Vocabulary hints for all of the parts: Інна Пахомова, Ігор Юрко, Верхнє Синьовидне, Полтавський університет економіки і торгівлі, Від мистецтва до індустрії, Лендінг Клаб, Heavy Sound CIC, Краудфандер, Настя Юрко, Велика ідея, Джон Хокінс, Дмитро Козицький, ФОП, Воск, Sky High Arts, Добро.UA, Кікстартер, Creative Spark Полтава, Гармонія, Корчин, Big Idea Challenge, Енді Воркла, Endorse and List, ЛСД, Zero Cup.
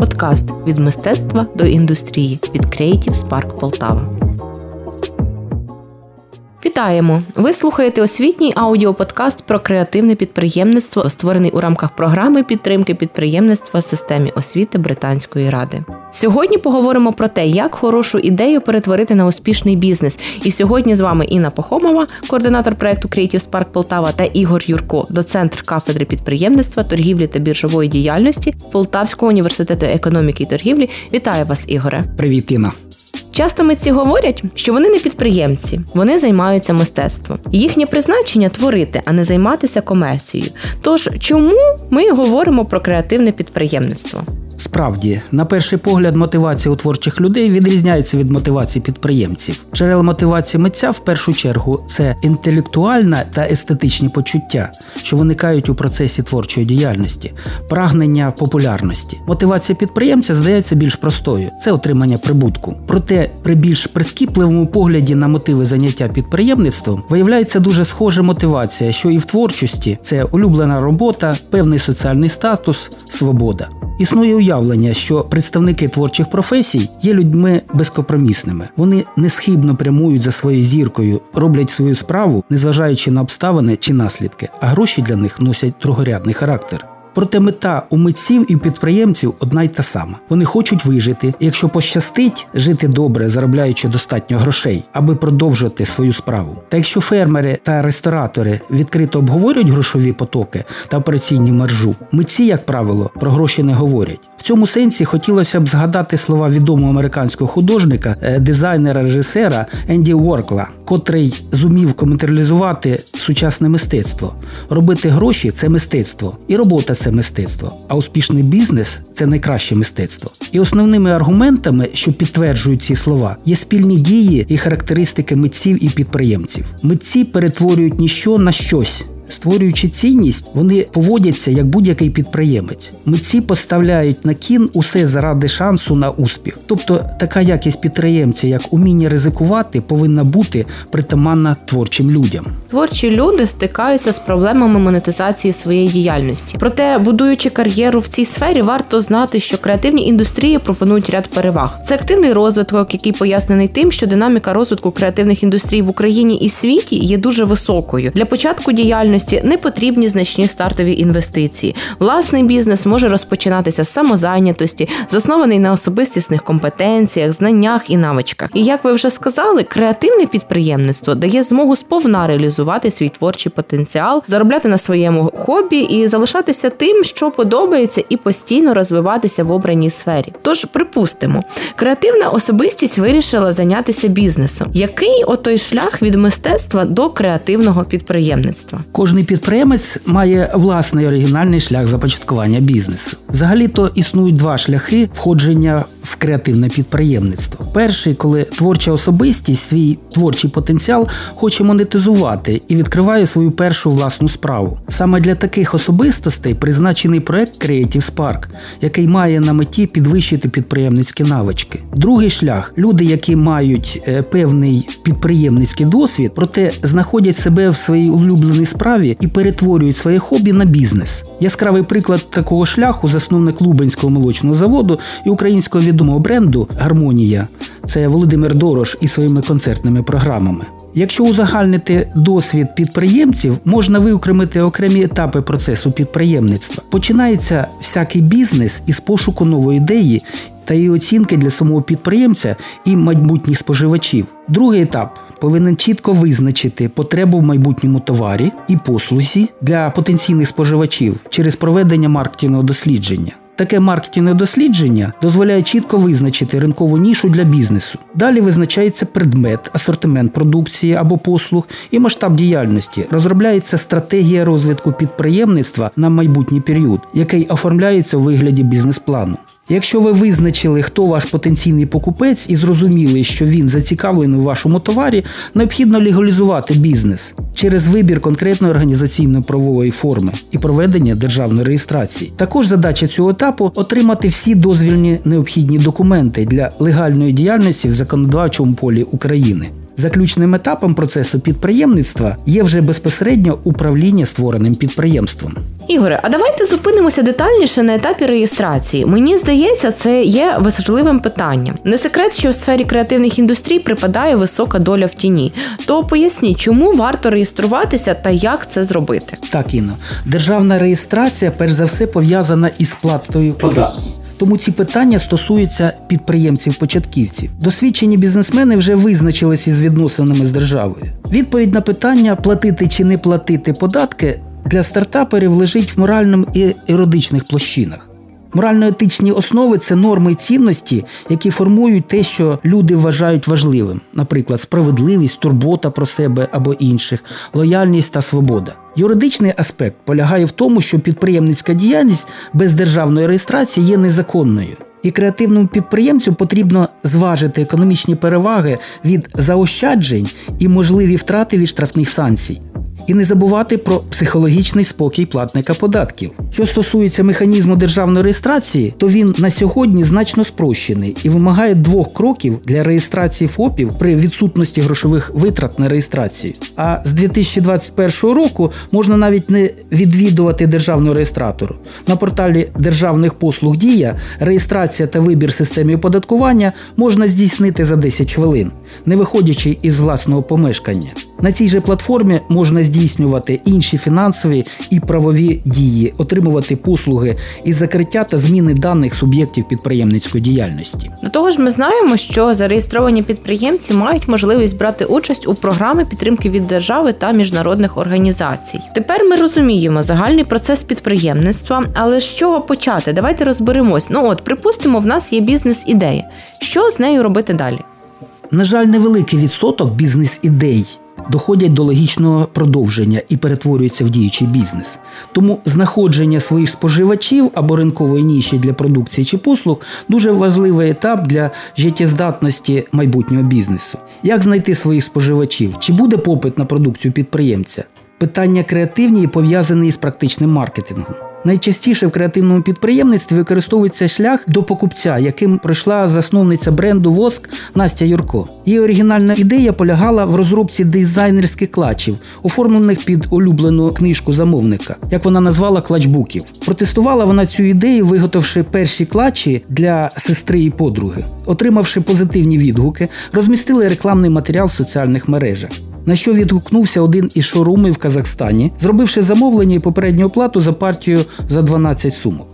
Подкаст «Від мистецтва до індустрії» від Creative Spark Полтава. Вітаємо! Ви слухаєте освітній аудіоподкаст про креативне підприємництво, створений у рамках програми підтримки підприємництва в системі освіти Британської ради. Сьогодні поговоримо про те, як хорошу ідею перетворити на успішний бізнес. І сьогодні з вами Інна Пахомова, координатор проєкту Creative Spark Полтава, та Ігор Юрко, доцент кафедри підприємництва, торгівлі та біржової діяльності Полтавського університету економіки і торгівлі. Вітаю вас, Ігоре. Привіт, Інна. Часто митці говорять, що вони не підприємці, вони займаються мистецтвом. Їхнє призначення – творити, а не займатися комерцією. Тож, чому ми говоримо про креативне підприємництво? Справді, на перший погляд, мотивація у творчих людей відрізняється від мотивації підприємців. Джерела мотивації митця, в першу чергу, це інтелектуальна та естетичні почуття, що виникають у процесі творчої діяльності, прагнення популярності. Мотивація підприємця здається більш простою – це отримання прибутку. Проте, при більш прискіпливому погляді на мотиви заняття підприємництвом, виявляється дуже схожа мотивація, що і в творчості – це улюблена робота, певний соціальний статус, свобода. Існує уявлення, що представники творчих професій є людьми безкомпромісними. Вони несхибно прямують за своєю зіркою, роблять свою справу, незважаючи на обставини чи наслідки, а гроші для них носять другорядний характер. Проте мета у митців і підприємців одна й та сама. Вони хочуть вижити, якщо пощастить, жити добре, заробляючи достатньо грошей, аби продовжувати свою справу. Та якщо фермери та ресторатори відкрито обговорюють грошові потоки та операційну маржу, митці, як правило, про гроші не говорять. В цьому сенсі хотілося б згадати слова відомого американського художника, дизайнера-режисера Енді Воркла, котрий зумів комерціалізувати сучасне мистецтво. Робити гроші – це мистецтво, і робота – це мистецтво, а успішний бізнес – це найкраще мистецтво. І основними аргументами, що підтверджують ці слова, є спільні дії і характеристики митців і підприємців. Митці перетворюють ніщо на щось. Створюючи цінність, вони поводяться як будь-який підприємець. Митці поставляють на кін усе заради шансу на успіх. Тобто така якість підприємця, як уміння ризикувати, повинна бути притаманна творчим людям. Творчі люди стикаються з проблемами монетизації своєї діяльності. Проте, будуючи кар'єру в цій сфері, варто знати, що креативні індустрії пропонують ряд переваг. Це активний розвиток, який пояснений тим, що динаміка розвитку креативних індустрій в Україні і в світі є дуже високою. Для початку діяльності не потрібні значні стартові інвестиції. Власний бізнес може розпочинатися з самозайнятості, заснований на особистісних компетенціях, знаннях і навичках. І, як ви вже сказали, креативне підприємництво дає змогу сповна реалізувати свій творчий потенціал, заробляти на своєму хобі і залишатися тим, що подобається, і постійно розвиватися в обраній сфері. Тож, припустимо, креативна особистість вирішила зайнятися бізнесом. Який отой шлях від мистецтва до креативного підприємництва? Кожний підприємець має власний оригінальний шлях започаткування бізнесу. Взагалі-то існують два шляхи входження в креативне підприємництво. Перший, коли творча особистість свій творчий потенціал хоче монетизувати і відкриває свою першу власну справу. Саме для таких особистостей призначений проект Creative Spark, який має на меті підвищити підприємницькі навички. Другий шлях – люди, які мають певний підприємницький досвід, проте знаходять себе в своїй улюбленій справі і перетворюють своє хобі на бізнес. Яскравий приклад такого шляху – засновник Лубенського молочного заводу і українського відомого бренду «Гармонія» – це Володимир Дорош і своїми концертними програмами. Якщо узагальнити досвід підприємців, можна виокремити окремі етапи процесу підприємництва. Починається всякий бізнес із пошуку нової ідеї та її оцінки для самого підприємця і майбутніх споживачів. Другий етап – повинен чітко визначити потребу в майбутньому товарі і послузі для потенційних споживачів через проведення маркетингового дослідження. Таке маркетингове дослідження дозволяє чітко визначити ринкову нішу для бізнесу. Далі визначається предмет, асортимент продукції або послуг і масштаб діяльності. Розробляється стратегія розвитку підприємництва на майбутній період, який оформляється у вигляді бізнес-плану. Якщо ви визначили, хто ваш потенційний покупець і зрозуміли, що він зацікавлений у вашому товарі, необхідно легалізувати бізнес через вибір конкретної організаційно-правової форми і проведення державної реєстрації. Також задача цього етапу – отримати всі дозвільні необхідні документи для легальної діяльності в законодавчому полі України. Заключним етапом процесу підприємництва є вже безпосередньо управління створеним підприємством. Ігоре, а давайте зупинимося детальніше на етапі реєстрації. Мені здається, це є важливим питанням. Не секрет, що в сфері креативних індустрій припадає висока доля в тіні. То поясніть, чому варто реєструватися та як це зробити? Так, Інно. Державна реєстрація, перш за все, пов'язана із сплатою податків. Тому ці питання стосуються підприємців-початківців. Досвідчені бізнесмени вже визначилися із відносинами з державою. Відповідь на питання «платити чи не платити податки» для стартаперів лежить в моральному і юридичних площинах. Морально-етичні основи – це норми і цінності, які формують те, що люди вважають важливим. Наприклад, справедливість, турбота про себе або інших, лояльність та свобода. Юридичний аспект полягає в тому, що підприємницька діяльність без державної реєстрації є незаконною. І креативному підприємцю потрібно зважити економічні переваги від заощаджень і можливі втрати від штрафних санкцій. І не забувати про психологічний спокій платника податків. Що стосується механізму державної реєстрації, то він на сьогодні значно спрощений і вимагає 2 кроків для реєстрації ФОПів при відсутності грошових витрат на реєстрацію. А з 2021 року можна навіть не відвідувати державного реєстратора. На порталі державних послуг «Дія» реєстрація та вибір системи оподаткування можна здійснити за 10 хвилин, не виходячи із власного помешкання. На цій же платформі можна здійснювати інші фінансові і правові дії, отримувати послуги із закриття та зміни даних суб'єктів підприємницької діяльності. До того ж, ми знаємо, що зареєстровані підприємці мають можливість брати участь у програмі підтримки від держави та міжнародних організацій. Тепер ми розуміємо загальний процес підприємництва, але з чого почати? Давайте розберемось. Припустимо, в нас є бізнес-ідея. Що з нею робити далі? На жаль, невеликий відсоток бізнес-ідей доходять до логічного продовження і перетворюються в діючий бізнес. Тому знаходження своїх споживачів або ринкової ніші для продукції чи послуг – дуже важливий етап для життєздатності майбутнього бізнесу. Як знайти своїх споживачів? Чи буде попит на продукцію підприємця? Питання креативні і пов'язані із практичним маркетингом. Найчастіше в креативному підприємництві використовується шлях до покупця, яким пройшла засновниця бренду «Воск» Настя Юрко. Її оригінальна ідея полягала в розробці дизайнерських клатчів, оформлених під улюблену книжку замовника, як вона назвала клатчбуків. Протестувала вона цю ідею, виготовивши перші клатчі для сестри і подруги. Отримавши позитивні відгуки, розмістили рекламний матеріал в соціальних мережах. На що відгукнувся один із шоурумів в Казахстані, зробивши замовлення і попередню оплату за партію за 12 сумок.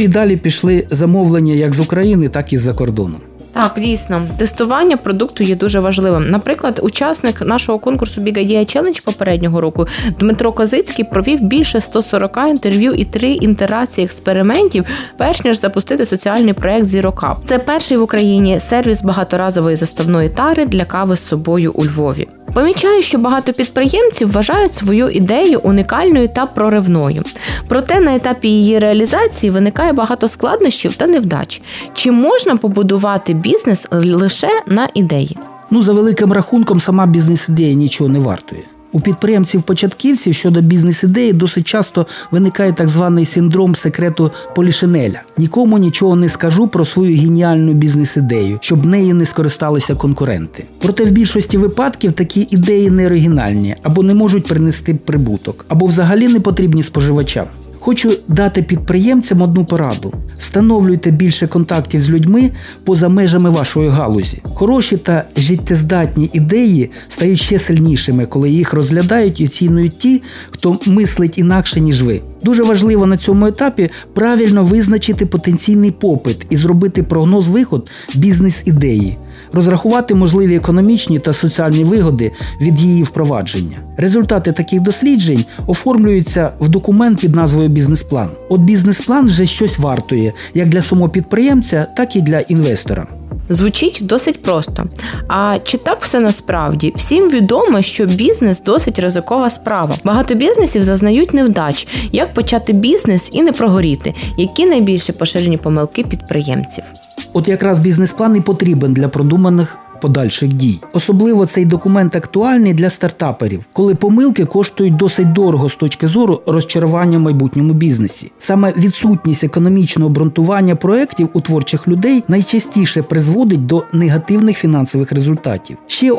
І далі пішли замовлення як з України, так і з-за кордону. Так, дійсно. Тестування продукту є дуже важливим. Наприклад, учасник нашого конкурсу Big Idea Challenge попереднього року Дмитро Козицький провів більше 140 інтерв'ю і 3 інтерації експериментів, перш ніж запустити соціальний проект Zero Cup. Це перший в Україні сервіс багаторазової заставної тари для кави з собою у Львові. Помічаю, що багато підприємців вважають свою ідею уникальною та проривною. Проте на етапі її реалізації виникає багато складнощів та невдач. Чи можна побудувати бізнес лише на ідеї? За великим рахунком, сама бізнес-ідея нічого не вартує. У підприємців-початківців щодо бізнес-ідеї досить часто виникає так званий синдром секрету Полішинеля. Нікому нічого не скажу про свою геніальну бізнес-ідею, щоб нею не скористалися конкуренти. Проте в більшості випадків такі ідеї не оригінальні, або не можуть принести прибуток, або взагалі не потрібні споживачам. Хочу дати підприємцям одну пораду. Встановлюйте більше контактів з людьми поза межами вашої галузі. Хороші та життєздатні ідеї стають ще сильнішими, коли їх розглядають і оцінюють ті, хто мислить інакше, ніж ви. Дуже важливо на цьому етапі правильно визначити потенційний попит і зробити прогноз вигод бізнес-ідеї, розрахувати можливі економічні та соціальні вигоди від її впровадження. Результати таких досліджень оформлюються в документ під назвою «Бізнес-план». От бізнес-план вже щось вартує, як для самого підприємця, так і для інвестора. Звучить досить просто. А чи так все насправді? Всім відомо, що бізнес – досить ризикова справа. Багато бізнесів зазнають невдач. Як почати бізнес і не прогоріти? Які найбільше поширені помилки підприємців? Якраз бізнес-план і потрібен для продуманих подальших дій. Особливо цей документ актуальний для стартаперів, коли помилки коштують досить дорого з точки зору розчарування в майбутньому бізнесі. Саме відсутність економічного обґрунтування проєктів у творчих людей найчастіше призводить до негативних фінансових результатів. Ще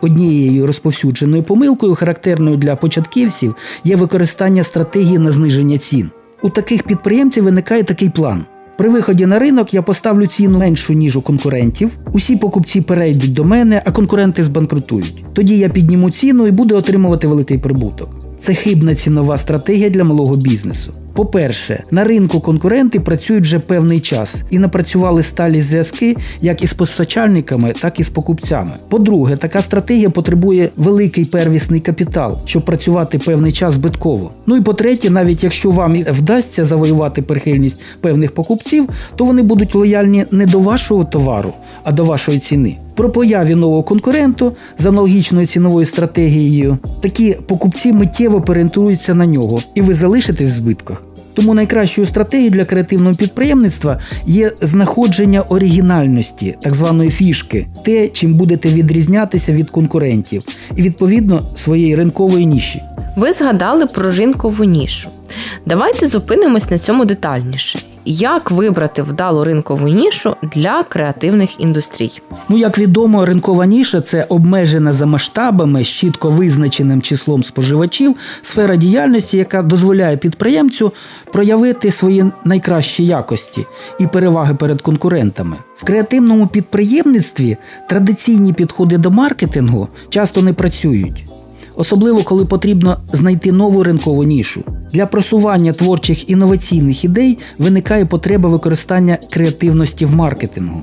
однією розповсюдженою помилкою, характерною для початківців, є використання стратегії на зниження цін. У таких підприємців виникає такий план. При виході на ринок я поставлю ціну меншу, ніж у конкурентів, усі покупці перейдуть до мене, а конкуренти збанкрутують. Тоді я підніму ціну і буду отримувати великий прибуток. Це хибна цінова стратегія для малого бізнесу. По-перше, на ринку конкуренти працюють вже певний час і напрацювали сталі зв'язки як із постачальниками, так і з покупцями. По-друге, така стратегія потребує великий первісний капітал, щоб працювати певний час збитково. Ну і по-третє, навіть якщо вам вдасться завоювати прихильність певних покупців, то вони будуть лояльні не до вашого товару, а до вашої ціни. При появі нового конкуренту з аналогічною ціновою стратегією, такі покупці миттєво переорієнтуються на нього, і ви залишитесь в збитках. Тому найкращою стратегією для креативного підприємництва є знаходження оригінальності, так званої фішки, те, чим будете відрізнятися від конкурентів і, відповідно, своєї ринкової ніші. Ви згадали про ринкову нішу. Давайте зупинимось на цьому детальніше. Як вибрати вдалу ринкову нішу для креативних індустрій? Як відомо, ринкова ніша – це обмежена за масштабами з чітко визначеним числом споживачів сфера діяльності, яка дозволяє підприємцю проявити свої найкращі якості і переваги перед конкурентами. В креативному підприємництві традиційні підходи до маркетингу часто не працюють. Особливо, коли потрібно знайти нову ринкову нішу. Для просування творчих інноваційних ідей виникає потреба використання креативності в маркетингу,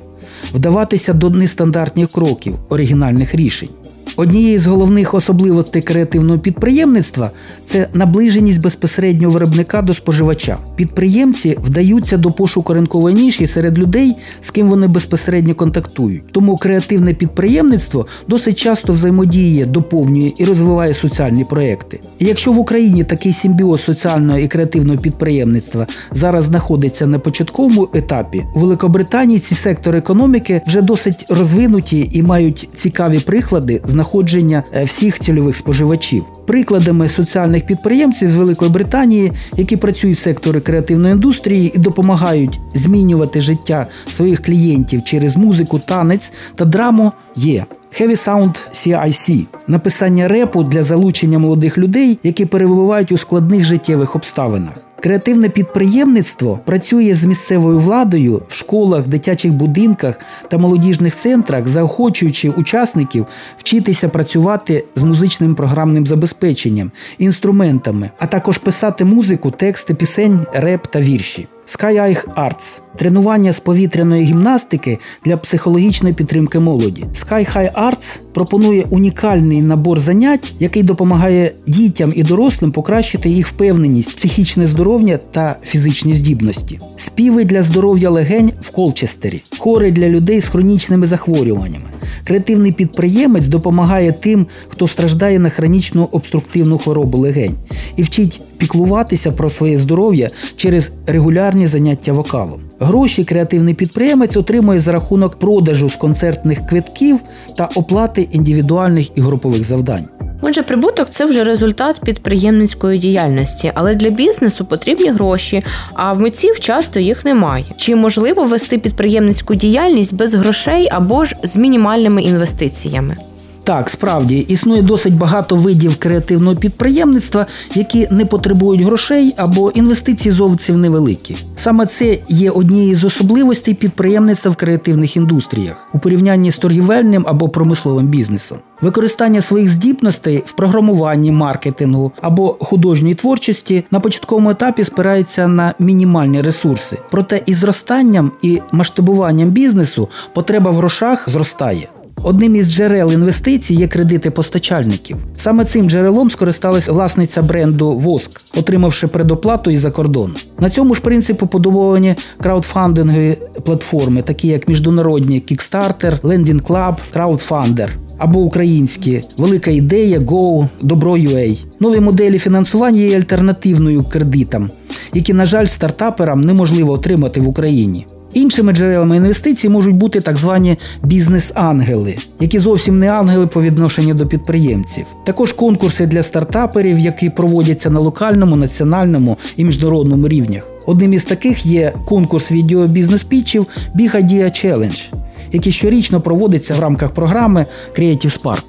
вдаватися до нестандартних кроків, оригінальних рішень. Однією з головних особливостей креативного підприємництва – це наближеність безпосередньо виробника до споживача. Підприємці вдаються до пошуку ринкової ніші серед людей, з ким вони безпосередньо контактують. Тому креативне підприємництво досить часто взаємодіє, доповнює і розвиває соціальні проекти. І якщо в Україні такий симбіоз соціального і креативного підприємництва зараз знаходиться на початковому етапі, у Великобританії ці сектори економіки вже досить розвинуті і мають цікаві приклади знаходження всіх цільових споживачів. Прикладами соціальних підприємців з Великої Британії, які працюють в секторі креативної індустрії і допомагають змінювати життя своїх клієнтів через музику, танець та драму, є Heavy Sound CIC – написання репу для залучення молодих людей, які перебувають у складних життєвих обставинах. Креативне підприємництво працює з місцевою владою в школах, дитячих будинках та молодіжних центрах, заохочуючи учасників вчитися працювати з музичним програмним забезпеченням, інструментами, а також писати музику, тексти, пісень, реп та вірші. Sky High Arts – тренування з повітряної гімнастики для психологічної підтримки молоді. Sky High Arts пропонує унікальний набір занять, який допомагає дітям і дорослим покращити їх впевненість, психічне здоров'я та фізичні здібності. Співи для здоров'я легень в Колчестері, хори для людей з хронічними захворюваннями. Креативний підприємець допомагає тим, хто страждає на хронічну обструктивну хворобу легень і вчить піклуватися про своє здоров'я через регулярні заняття вокалом. Гроші креативний підприємець отримує за рахунок продажу з концертних квитків та оплати індивідуальних і групових завдань. Отже, прибуток – це вже результат підприємницької діяльності, але для бізнесу потрібні гроші, а в митців часто їх немає. Чи можливо вести підприємницьку діяльність без грошей або ж з мінімальними інвестиціями? Так, справді, існує досить багато видів креативного підприємництва, які не потребують грошей або інвестицій зовсім невеликі. Саме це є однією з особливостей підприємництва в креативних індустріях у порівнянні з торгівельним або промисловим бізнесом. Використання своїх здібностей в програмуванні, маркетингу або художній творчості на початковому етапі спирається на мінімальні ресурси. Проте із зростанням і масштабуванням бізнесу потреба в грошах зростає. Одним із джерел інвестицій є кредити постачальників. Саме цим джерелом скористалась власниця бренду «Воск», отримавши предоплату із-за кордону. На цьому ж принципі побудовані краудфандингові платформи, такі як міжнародні «Кікстартер», «Лендінг Клаб», «Краудфандер» або українські «Велика ідея», «Go», «Добро.UA». Нові моделі фінансування є альтернативною кредитам, які, на жаль, стартаперам неможливо отримати в Україні. Іншими джерелами інвестицій можуть бути так звані бізнес-ангели, які зовсім не ангели по відношенню до підприємців. Також конкурси для стартаперів, які проводяться на локальному, національному і міжнародному рівнях. Одним із таких є конкурс відеобізнес-пітчів Big Idea Challenge, який щорічно проводиться в рамках програми Creative Spark.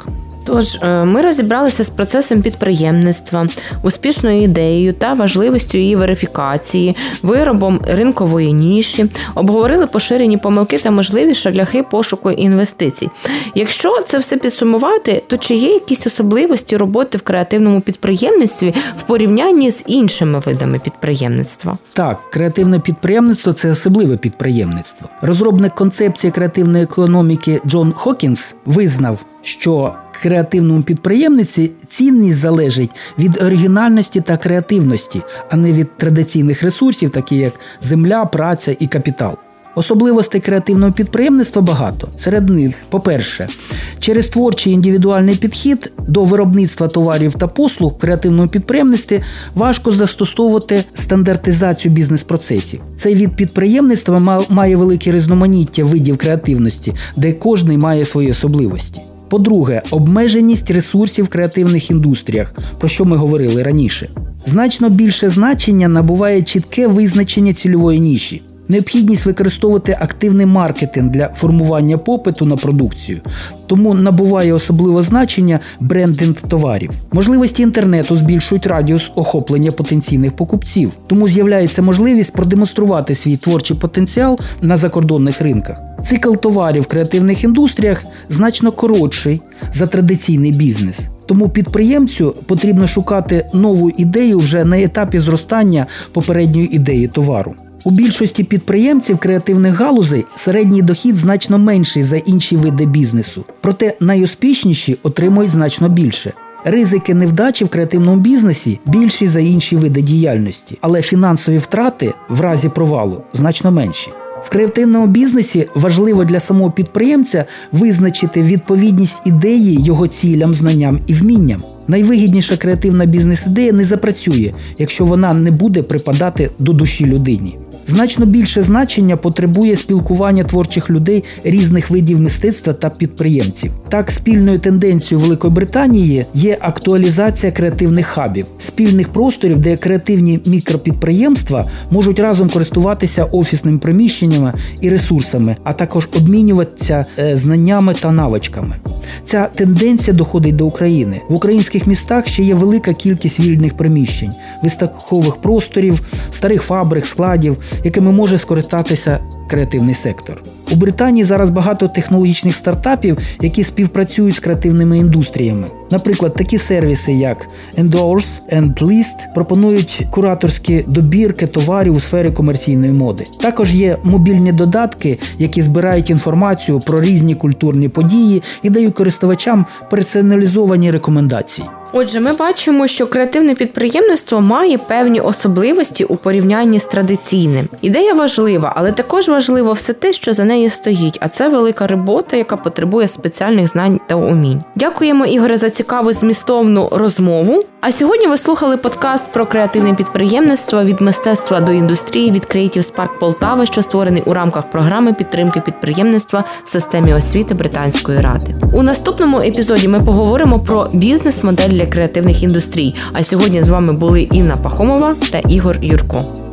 Тож, ми розібралися з процесом підприємництва, успішною ідеєю та важливістю її верифікації, виробом ринкової ніші, обговорили поширені помилки та можливі шляхи пошуку інвестицій. Якщо це все підсумувати, то чи є якісь особливості роботи в креативному підприємництві в порівнянні з іншими видами підприємництва? Так, креативне підприємництво – це особливе підприємництво. Розробник концепції креативної економіки Джон Хокінс визнав, що креативному підприємниці цінність залежить від оригінальності та креативності, а не від традиційних ресурсів, такі як земля, праця і капітал. Особливостей креативного підприємництва багато. Серед них, по-перше, через творчий індивідуальний підхід до виробництва товарів та послуг в креативному підприємництві важко застосовувати стандартизацію бізнес-процесів. Цей від підприємництва має велике різноманіття видів креативності, де кожний має свої особливості. По-друге, обмеженість ресурсів в креативних індустріях, про що ми говорили раніше. Значно більше значення набуває чітке визначення цільової ніші, необхідність використовувати активний маркетинг для формування попиту на продукцію, тому набуває особливе значення брендинг товарів. Можливості інтернету збільшують радіус охоплення потенційних покупців, тому з'являється можливість продемонструвати свій творчий потенціал на закордонних ринках. Цикл товарів в креативних індустріях значно коротший за традиційний бізнес. Тому підприємцю потрібно шукати нову ідею вже на етапі зростання попередньої ідеї товару. У більшості підприємців креативних галузей середній дохід значно менший за інші види бізнесу, проте найуспішніші отримують значно більше. Ризики невдачі в креативному бізнесі більші за інші види діяльності, але фінансові втрати в разі провалу значно менші. В креативному бізнесі важливо для самого підприємця визначити відповідність ідеї його цілям, знанням і вмінням. Найвигідніша креативна бізнес-ідея не запрацює, якщо вона не буде припадати до душі людині. Значно більше значення потребує спілкування творчих людей різних видів мистецтва та підприємців. Так, спільною тенденцією Великої Британії є актуалізація креативних хабів – спільних просторів, де креативні мікропідприємства можуть разом користуватися офісними приміщеннями і ресурсами, а також обмінюватися знаннями та навичками. Ця тенденція доходить до України. В українських містах ще є велика кількість вільних приміщень, виставкових просторів, старих фабрик, складів, якими може скористатися креативний сектор. У Британії зараз багато технологічних стартапів, які співпрацюють з креативними індустріями. Наприклад, такі сервіси, як Endorse and List, пропонують кураторські добірки товарів у сфері комерційної моди. Також є мобільні додатки, які збирають інформацію про різні культурні події і дають користувачам персоналізовані рекомендації. Отже, ми бачимо, що креативне підприємництво має певні особливості у порівнянні з традиційним. Ідея важлива, але також важливо все те, що за нею стоїть, а це велика робота, яка потребує спеціальних знань та умінь. Дякуємо, Ігоре, за цікаву змістовну розмову. А сьогодні ви слухали подкаст про креативне підприємництво від мистецтва до індустрії від Creative Spark Полтава, що створений у рамках програми підтримки підприємництва в системі освіти Британської ради. У наступному епізоді ми поговоримо про бізнес-модель для креативних індустрій. А сьогодні з вами були Інна Пахомова та Ігор Юрко.